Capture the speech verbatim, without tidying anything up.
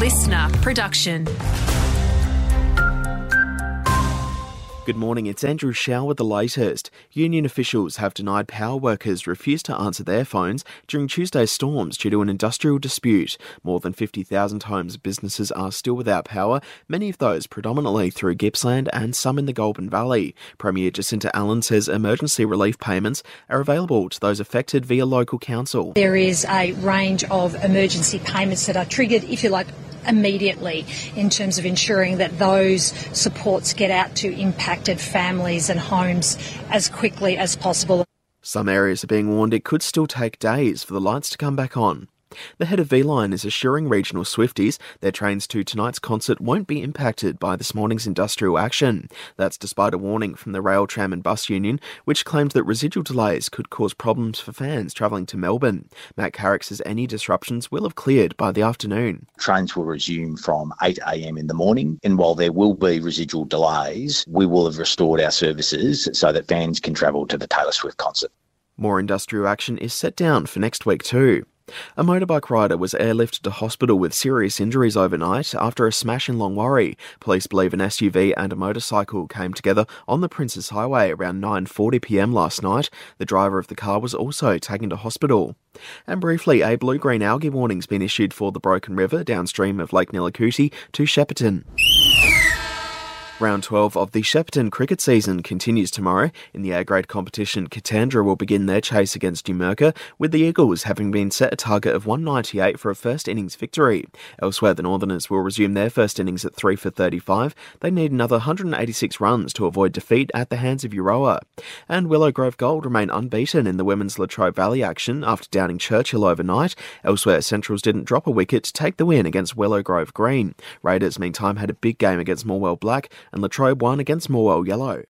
listener production. Good morning, it's Andrew Schau with the latest. Union officials have denied power workers refused to answer their phones during Tuesday's storms due to an industrial dispute. More than fifty thousand homes and businesses are still without power, many of those predominantly through Gippsland and some in the Goulburn Valley. Premier Jacinta Allan says emergency relief payments are available to those affected via local council. There is a range of emergency payments that are triggered, if you like, immediately in terms of ensuring that those supports get out to impacted families and homes as quickly as possible. Some areas are being warned it could still take days for the lights to come back on. The head of V-Line is assuring regional Swifties their trains to tonight's concert won't be impacted by this morning's industrial action. That's despite a warning from the Rail, Tram and Bus Union, which claimed that residual delays could cause problems for fans travelling to Melbourne. Matt Carrick says any disruptions will have cleared by the afternoon. Trains will resume from eight a m in the morning, and while there will be residual delays, we will have restored our services so that fans can travel to the Taylor Swift concert. More industrial action is set down for next week too. A motorbike rider was airlifted to hospital with serious injuries overnight after a smash in Longwarry. Police believe an S U V and a motorcycle came together on the Princes Highway around nine forty p m last night. The driver of the car was also taken to hospital. And briefly, a blue-green algae warning's been issued for the Broken River downstream of Lake Nellicuti to Shepparton. Round twelve of the Shepparton cricket season continues tomorrow. In the A-grade competition, Katandra will begin their chase against Yumurka, with the Eagles having been set a target of one ninety-eight for a first innings victory. Elsewhere, the Northerners will resume their first innings at three for thirty-five. They need another one hundred eighty-six runs to avoid defeat at the hands of Euroa. And Willow Grove Gold remain unbeaten in the women's Latrobe Valley action after downing Churchill overnight. Elsewhere, Centrals didn't drop a wicket to take the win against Willow Grove Green. Raiders, meantime, had a big game against Morwell Black, and Latrobe won against Morwell Yellow.